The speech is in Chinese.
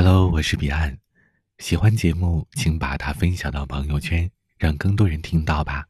Hello， 我是彼岸。喜欢节目，请把它分享到朋友圈，让更多人听到吧。